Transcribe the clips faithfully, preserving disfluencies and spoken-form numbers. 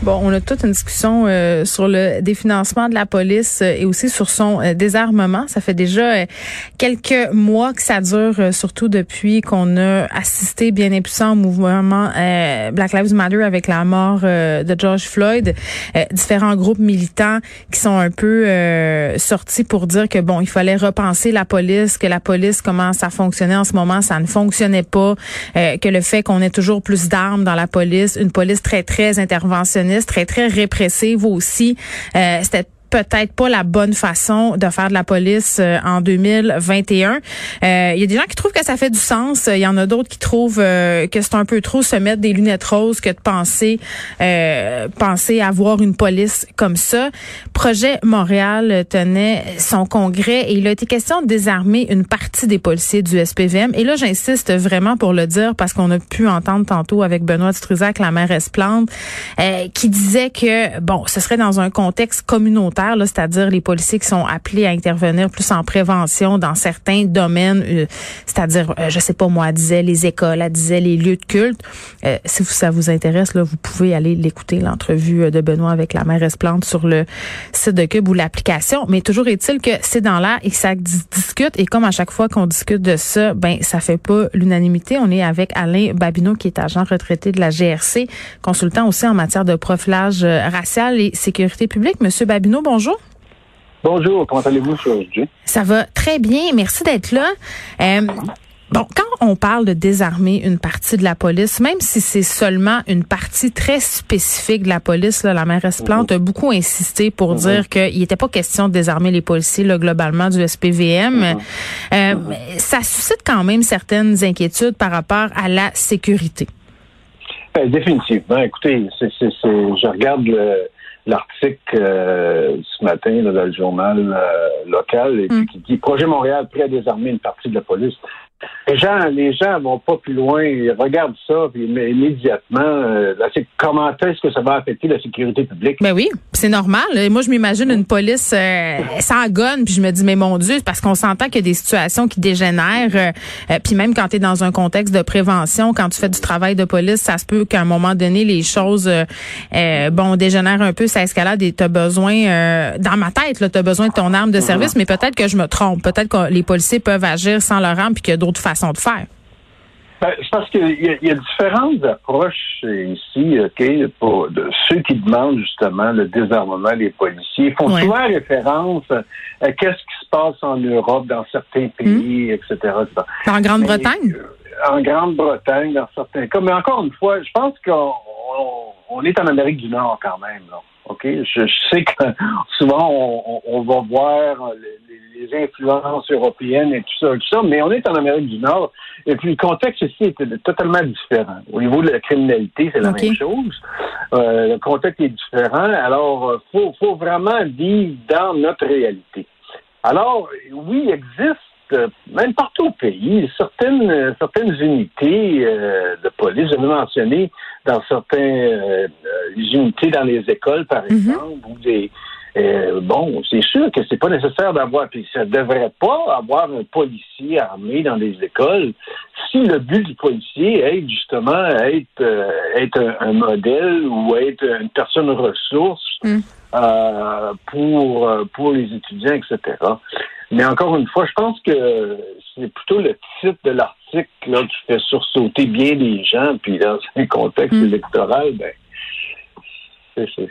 Bon, on a toute une discussion euh, sur le définancement de la police euh, et aussi sur son euh, désarmement. Ça fait déjà euh, quelques mois que ça dure, euh, surtout depuis qu'on a assisté bien impuissant au mouvement euh, Black Lives Matter avec la mort euh, de George Floyd. Euh, différents groupes militants qui sont un peu euh, sortis pour dire que bon, il fallait repenser la police, que la police commence à fonctionner en ce moment, ça ne fonctionnait pas, euh, que le fait qu'on ait toujours plus d'armes dans la police, une police très, très interventionnelle, très, très répressive aussi. Euh, c'était peut-être pas la bonne façon de faire de la police euh, en deux mille vingt et un. Euh, il y a des gens qui trouvent que ça fait du sens. Il y en a d'autres qui trouvent euh, que c'est un peu trop se mettre des lunettes roses que de penser euh, penser avoir une police comme ça. Projet Montréal tenait son congrès et il a été question de désarmer une partie des policiers du S P V M. Et là, j'insiste vraiment pour le dire parce qu'on a pu entendre tantôt avec Benoît Dutruzac, la maire Esplande, euh, qui disait que, bon, ce serait dans un contexte communautaire, c'est-à-dire les policiers qui sont appelés à intervenir plus en prévention dans certains domaines, c'est-à-dire, je sais pas moi, elle disait les écoles, elle disait les lieux de culte. Euh, si ça vous intéresse, là, vous pouvez aller l'écouter, l'entrevue de Benoît avec la maire Esplande sur le site de Cube ou l'application. Mais toujours est-il que c'est dans l'air et que ça discute. Et comme à chaque fois qu'on discute de ça, ben ça fait pas l'unanimité. On est avec Alain Babineau qui est agent retraité de la G R C, consultant aussi en matière de profilage racial et sécurité publique. Monsieur Babineau, bonjour. Bonjour, comment allez-vous aujourd'hui? Ça va très bien, merci d'être là. Euh, bon, quand on parle de désarmer une partie de la police, même si c'est seulement une partie très spécifique de la police, là, la maire Esplante mmh. a beaucoup insisté pour mmh. dire qu'il n'était pas question de désarmer les policiers là, globalement du S P V M. Mmh. Euh, mmh. Ça suscite quand même certaines inquiétudes par rapport à la sécurité. Euh, définitivement. Écoutez, c'est, c'est, c'est, je regarde le... l'article euh, ce matin là, dans le journal euh, local et mm. qui dit « Projet Montréal prêt à désarmer une partie de la police ». Les gens les gens vont pas plus loin, ils regardent ça puis immédiatement, euh, là, c'est comment est-ce que ça va affecter la sécurité publique? Ben oui, c'est normal. Moi, je m'imagine une police euh, sans gonne, puis je me dis, mais mon Dieu, c'est parce qu'on s'entend qu'il y a des situations qui dégénèrent, euh, puis même quand tu es dans un contexte de prévention, quand tu fais du travail de police, ça se peut qu'à un moment donné, les choses, euh, euh, bon, dégénèrent un peu, ça escalade et tu as besoin, euh, dans ma tête, tu as besoin de ton arme de service, mais peut-être que je me trompe, peut-être que les policiers peuvent agir sans leur arme, puis qu'il y a d'autres façons de faire. Ben, je pense qu'il y a, il y a différentes approches ici, OK, pour de, ceux qui demandent justement le désarmement des policiers. Ils font ouais. souvent référence à qu'est-ce qui se passe en Europe, dans certains pays, mmh. et cetera. En Grande-Bretagne? Mais, en Grande-Bretagne, dans certains cas. Mais encore une fois, je pense qu'on on, on est en Amérique du Nord quand même, là. OK? Je, je sais que souvent, on, on va voir les, les influences européennes et tout ça, tout ça, mais on est en Amérique du Nord. Et puis, le contexte ici est totalement différent. Au niveau de la criminalité, c'est la okay. même chose. Euh, le contexte est différent. Alors, il faut, faut vraiment vivre dans notre réalité. Alors, oui, il existe même partout au pays, certaines certaines unités euh, de police, je l'ai mentionné, dans certaines euh, unités dans les écoles, par mm-hmm. exemple, ou des euh, bon, c'est sûr que c'est pas nécessaire d'avoir, puis ça devrait pas avoir un policier armé dans les écoles si le but du policier est justement être euh, être un, un modèle ou être une personne ressource mm. euh, pour pour les étudiants, et cetera. Mais encore une fois, je pense que c'est plutôt le titre de l'article là, qui fait sursauter bien les gens, puis dans un contexte mmh. électoral, ben c'est c'est.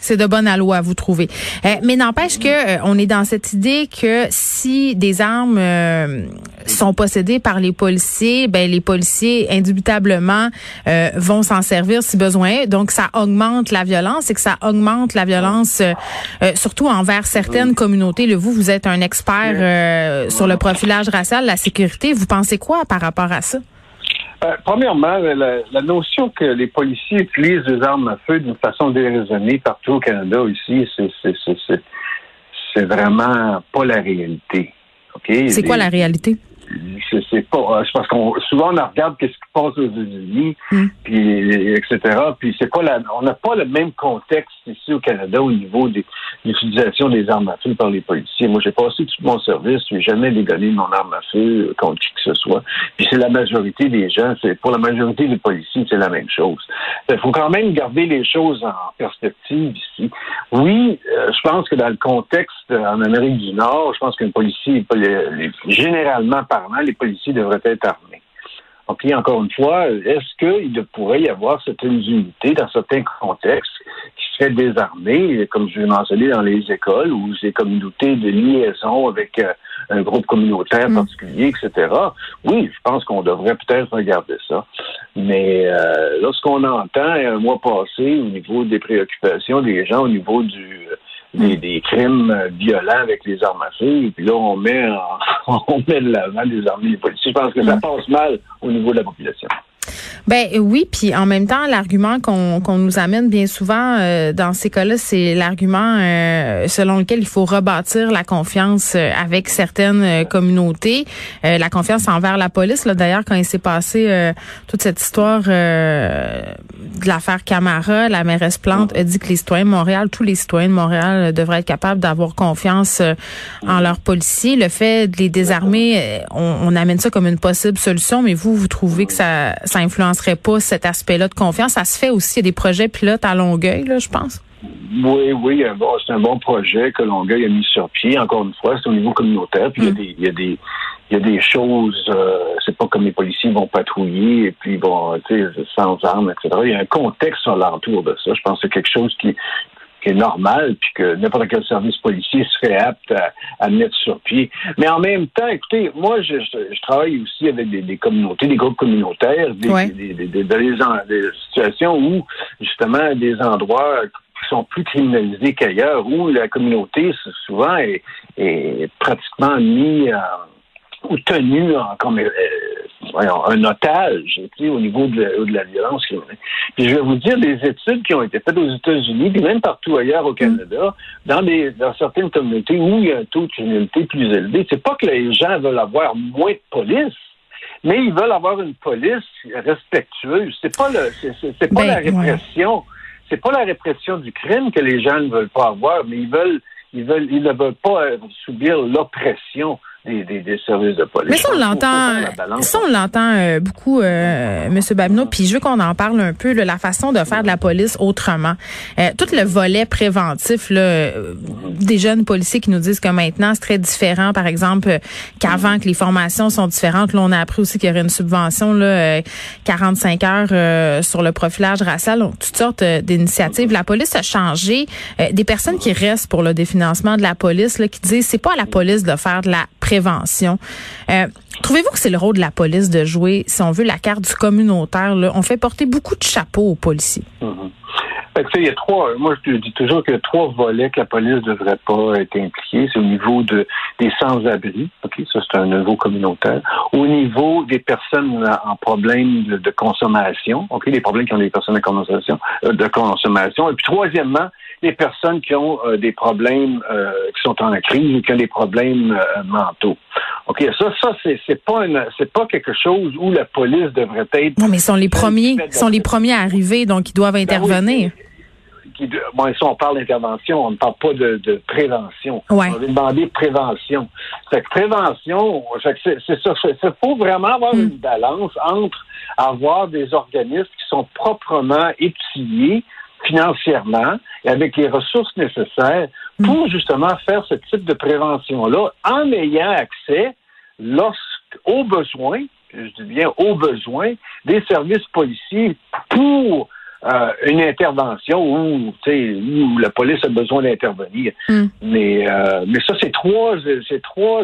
C'est de bonne aloi, vous trouvez. Euh, mais n'empêche que euh, on est dans cette idée que si des armes euh, sont possédées par les policiers, ben les policiers indubitablement euh, vont s'en servir si besoin. Donc ça augmente la violence et que ça augmente la violence euh, euh, surtout envers certaines communautés. Le vous, vous êtes un expert euh, sur le profilage racial, la sécurité. Vous pensez quoi par rapport à ça? Euh, premièrement, la, la notion que les policiers utilisent des armes à feu d'une façon déraisonnée partout au Canada ici, c'est, c'est, c'est, c'est, c'est vraiment pas la réalité. Okay? C'est les, quoi la réalité? c'est, c'est pas, c'est parce qu'on souvent on regarde qu'est-ce qui passe aux États-Unis, mm. puis et cetera. Puis c'est pas la, on n'a pas le même contexte ici au Canada au niveau de l'utilisation des armes à feu par les policiers. Moi, j'ai passé tout mon service, j'ai jamais dégonné mon arme à feu contre qui que ce soit. Puis c'est la majorité des gens, c'est pour la majorité des policiers, c'est la même chose. Il faut quand même garder les choses en perspective ici. Oui, euh, je pense que dans le contexte en Amérique du Nord, je pense qu'un policier, généralement parlant, les policiers devraient être armés. Donc, okay, encore une fois, est-ce qu'il pourrait y avoir certaines unités dans certains contextes qui seraient désarmées, comme je l'ai mentionné dans les écoles ou ces communautés de liaison avec euh, un groupe communautaire particulier, mmh. et cetera. Oui, je pense qu'on devrait peut-être regarder ça. Mais euh, lorsqu'on entend un mois passé au niveau des préoccupations des gens, au niveau du... Des, des crimes violents avec les armes à feu, et puis là, on met, en, on met de l'avant les armées des policiers. Je pense que ça passe mal au niveau de la population. Ben oui, puis en même temps, l'argument qu'on, qu'on nous amène bien souvent euh, dans ces cas-là, c'est l'argument euh, selon lequel il faut rebâtir la confiance euh, avec certaines euh, communautés, euh, la confiance envers la police. Là, d'ailleurs, quand il s'est passé euh, toute cette histoire euh, de l'affaire Camara, la mairesse Plante a dit que les citoyens de Montréal, tous les citoyens de Montréal euh, devraient être capables d'avoir confiance euh, en leurs policiers. Le fait de les désarmer, on, on amène ça comme une possible solution, mais vous, vous trouvez que ça, ça influencerait pas cet aspect-là de confiance. Ça se fait aussi, il y a des projets pilotes à Longueuil, là, je pense. Oui, oui, bon, c'est un bon projet que Longueuil a mis sur pied. Encore une fois, c'est au niveau communautaire. Puis il mmh. y a des, il y a des, il y a des choses. Euh, c'est pas comme les policiers vont patrouiller et puis bon, tu sais, sans armes, et cetera. Il y a un contexte à l'entour de ça. Je pense que c'est quelque chose qui qui est normal, puis que n'importe quel service policier serait apte à, à mettre sur pied. Mais en même temps, écoutez, moi, je, je, je travaille aussi avec des, des communautés, des groupes communautaires, des, ouais. des, des, des, des, des situations où, justement, des endroits qui sont plus criminalisés qu'ailleurs, où la communauté, souvent, est, est pratiquement mise ou tenue en, comme euh, voyons, un otage, tu sais, au niveau de la, de la violence criminelle. Puis je vais vous dire des études qui ont été faites aux États-Unis, puis même partout ailleurs au Canada, dans des dans certaines communautés où il y a un taux de criminalité plus élevé. C'est pas que les gens veulent avoir moins de police, mais ils veulent avoir une police respectueuse. C'est pas le, c'est, c'est, c'est pas ben, la répression, ouais. c'est pas la répression du crime que les gens ne veulent pas avoir, mais ils veulent, ils veulent, ils ne veulent pas subir l'oppression. Des, des, des services de police. Mais ça, on l'entend, ça, on l'entend euh, beaucoup, euh, M. Babineau, puis je veux qu'on en parle un peu, là, la façon de faire de la police autrement. Euh, tout le volet préventif là, euh, des jeunes policiers qui nous disent que maintenant, c'est très différent, par exemple, euh, qu'avant, que les formations sont différentes. Là, on a appris aussi qu'il y aurait une subvention là, euh, quarante-cinq heures euh, sur le profilage racial, donc toutes sortes euh, d'initiatives. La police a changé. Euh, des personnes qui restent pour le définancement de la police, là, qui disent c'est pas à la police de faire de la prévention. prévention. Euh, trouvez-vous que c'est le rôle de la police de jouer, si on veut, la carte du communautaire? Là, on fait porter beaucoup de chapeaux aux policiers. Mm-hmm. Fait que, il y a trois, moi, je dis toujours qu'il y a trois volets que la police ne devrait pas être impliquée. C'est au niveau de, des sans-abri. OK, ça, c'est un niveau communautaire. Au niveau des personnes en problème de, de consommation. OK, les problèmes qui ont des personnes de consommation. Euh, de consommation. Et puis, troisièmement, les personnes qui ont euh, des problèmes, euh, qui sont en crise ou qui ont des problèmes euh, mentaux. OK, ça, ça c'est, c'est pas une, c'est pas quelque chose où la police devrait être... Non, mais ils sont les premiers, ils sont les premiers à arriver, donc ils doivent intervenir. Ben oui. Bon, si on parle d'intervention, on ne parle pas de, de prévention. Ouais. On va demander prévention. Fait que prévention, fait que c'est, c'est ça. Il faut vraiment avoir mm. une balance entre avoir des organismes qui sont proprement étudiés financièrement et avec les ressources nécessaires mm. pour justement faire ce type de prévention-là en ayant accès aux besoins, je dis bien aux besoins, des services policiers pour Euh, une intervention où, tu sais, où la police a besoin d'intervenir. Mm. Mais, euh, mais ça, c'est trois, c'est trois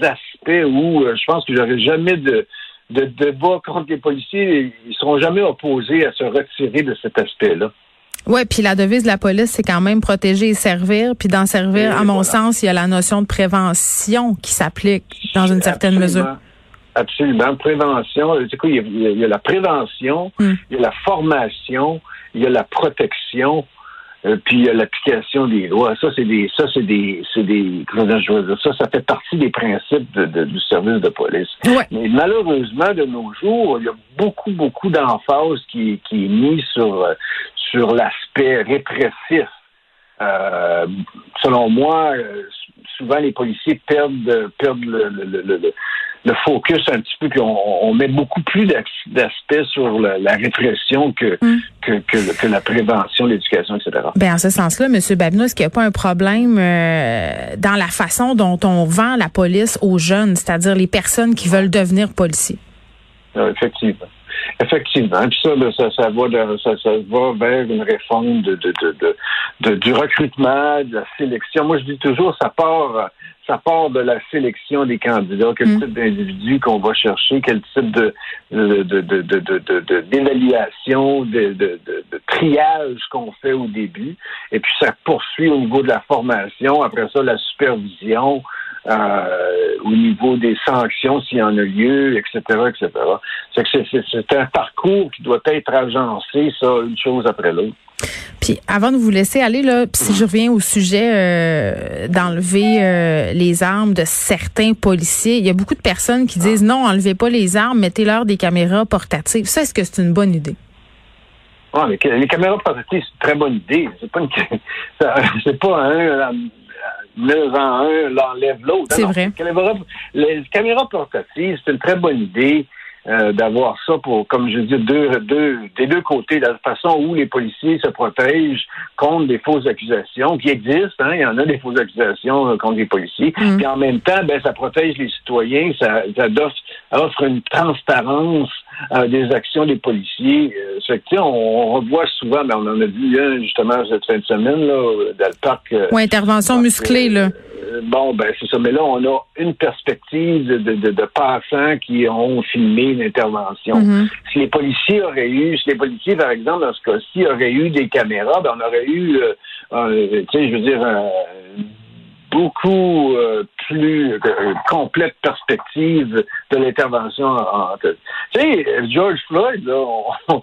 aspects où euh, je pense que j'aurais jamais de, de débat contre les policiers. Ils seront jamais opposés à se retirer de cet aspect-là. Ouais, puis la devise de la police, c'est quand même protéger et servir. Puis d'en servir, et à mon voilà. sens, il y a la notion de prévention qui s'applique dans une certaine Absolument. mesure. Absolument. Prévention. C'est quoi? Il y a, il y a la prévention, mm. il y a la formation, il y a la protection. euh, puis euh, l'application des lois. Ça, c'est des, ça, c'est des, c'est des, je veux dire, ça, ça fait partie des principes de, de, du service de police. Ouais. Mais malheureusement, de nos jours, il y a beaucoup, beaucoup d'emphase qui, qui est mise sur, euh, sur l'aspect répressif. Euh, selon moi, euh, souvent les policiers perdent, perdent le, le, le, le, le focus un petit peu, puis on, on met beaucoup plus d'aspects sur la, la répression que, mm. que, que, que la prévention, l'éducation, et cetera. Bien, en ce sens-là, M. Babineau, est-ce qu'il n'y a pas un problème euh, dans la façon dont on vend la police aux jeunes, c'est-à-dire les personnes qui veulent devenir policiers? Non, effectivement. Effectivement, puis ça, ça, ça va, ça, ça va vers une réforme de, de, de, de, de, du recrutement, de la sélection. Moi, je dis toujours, ça part, ça part de la sélection des candidats, quel mmh. type d'individu qu'on va chercher, quel type de, de, de, de, de, de, de, de d'évaluation, de, de, de, de triage qu'on fait au début, et puis ça poursuit au niveau de la formation. Après ça, la supervision. Euh, au niveau des sanctions s'il y en a lieu, et cetera, et cetera. C'est, que c'est, c'est, c'est un parcours qui doit être agencé, ça, une chose après l'autre. Puis avant de vous laisser aller, là, pis si je reviens au sujet euh, d'enlever euh, les armes de certains policiers, il y a beaucoup de personnes qui disent non, enlevez pas les armes, mettez-leur des caméras portatives. Ça, est-ce que c'est une bonne idée? Ah, les, les caméras portatives, c'est une très bonne idée. C'est pas, une, c'est pas un... l'un en un, l'enlève l'autre. C'est non, vrai. Les caméras portatives, c'est une très bonne idée euh, d'avoir ça pour, comme je dis, deux, deux, des deux côtés, de la façon où les policiers se protègent contre des fausses accusations qui existent. Hein, il y en a des fausses accusations euh, contre les policiers. Mm. Puis en même temps, ben ça protège les citoyens, ça, ça offre une transparence euh, des actions des policiers. Euh, ça fait que, on, on revoit souvent, ben, on en a vu un justement cette fin de semaine là, dans le parc. Euh, oui, intervention parc, musclée là. Euh, bon, ben c'est ça. Mais là, on a une perspective de, de, de, de passants qui ont filmé une intervention. Mm-hmm. Si les policiers auraient eu, si les policiers par exemple dans ce cas-ci auraient eu des caméras, ben on aurait eu, euh, euh, tu sais, je veux dire. Euh, beaucoup euh, plus euh, complète perspective de l'intervention en, en tête. Tu sais, George Floyd, là, on, on,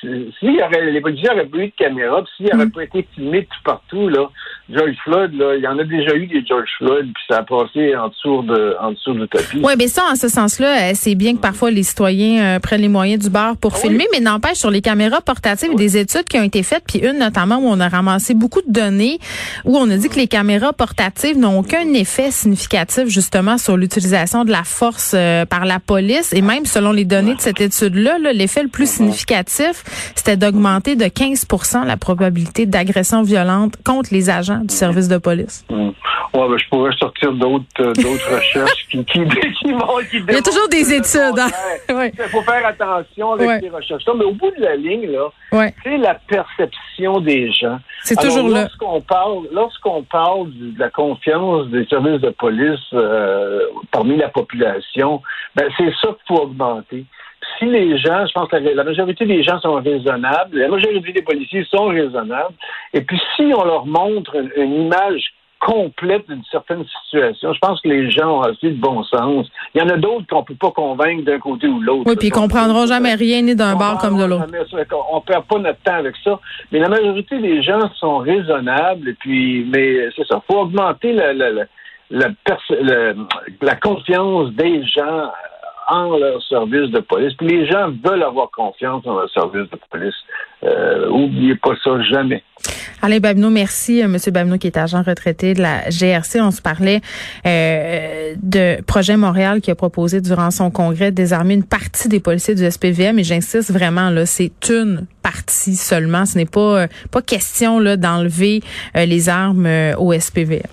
si, si y avait, les policiers n'auraient pas eu de caméra, puis s'il n'avait mm. pas été filmé tout partout, là, George Floyd, là, il y en a déjà eu des George Floyd, puis ça a passé en dessous de, en dessous du tapis. Oui, mais ça, en ce sens-là, c'est bien que parfois les citoyens euh, prennent les moyens du bord pour oui. filmer, mais n'empêche, sur les caméras portatives, oui. des études qui ont été faites, puis une notamment où on a ramassé beaucoup de données, où on a dit que les caméras portatives n'ont aucun effet significatif justement sur l'utilisation de la force euh, par la police. Et même selon les données de cette étude-là, là, l'effet le plus significatif, c'était d'augmenter de quinze pour cent la probabilité d'agression violente contre les agents du service de police. Mmh. Ouais, ben, je pourrais sortir d'autres, euh, d'autres recherches qui, qui, qui vont... Qui Il y a toujours des études. Hein? Ouais. Il faut faire attention avec ouais. ces recherches-là. Mais au bout de la ligne, là, ouais. c'est la perception des gens. C'est Alors, toujours lorsqu'on là. Parle, lorsqu'on parle de la confiance des services de police euh, parmi la population, ben c'est ça qu'il faut augmenter. Si les gens, je pense que la, la majorité des gens sont raisonnables, la majorité des policiers sont raisonnables, et puis si on leur montre une, une image complète d'une certaine situation, je pense que les gens ont assez de bon sens. Il y en a d'autres qu'on ne peut pas convaincre d'un côté ou de l'autre. Oui, puis ils ne comprendront jamais rien ni d'un bord comme de l'autre. On ne perd pas notre temps avec ça. Mais la majorité des gens sont raisonnables, et puis, mais c'est ça. Il faut augmenter la, la, la, la, pers- la, la confiance des gens en leur service de police. Puis les gens veulent avoir confiance en leur service de police. Euh, oubliez pas ça jamais. Alain Babineau, merci. Monsieur Babineau, qui est agent retraité de la G R C. On se parlait euh, de Projet Montréal qui a proposé durant son congrès de désarmer une partie des policiers du S P V M. Et j'insiste vraiment, là, c'est une partie seulement. Ce n'est pas, euh, pas question là, d'enlever euh, les armes euh, au S P V M.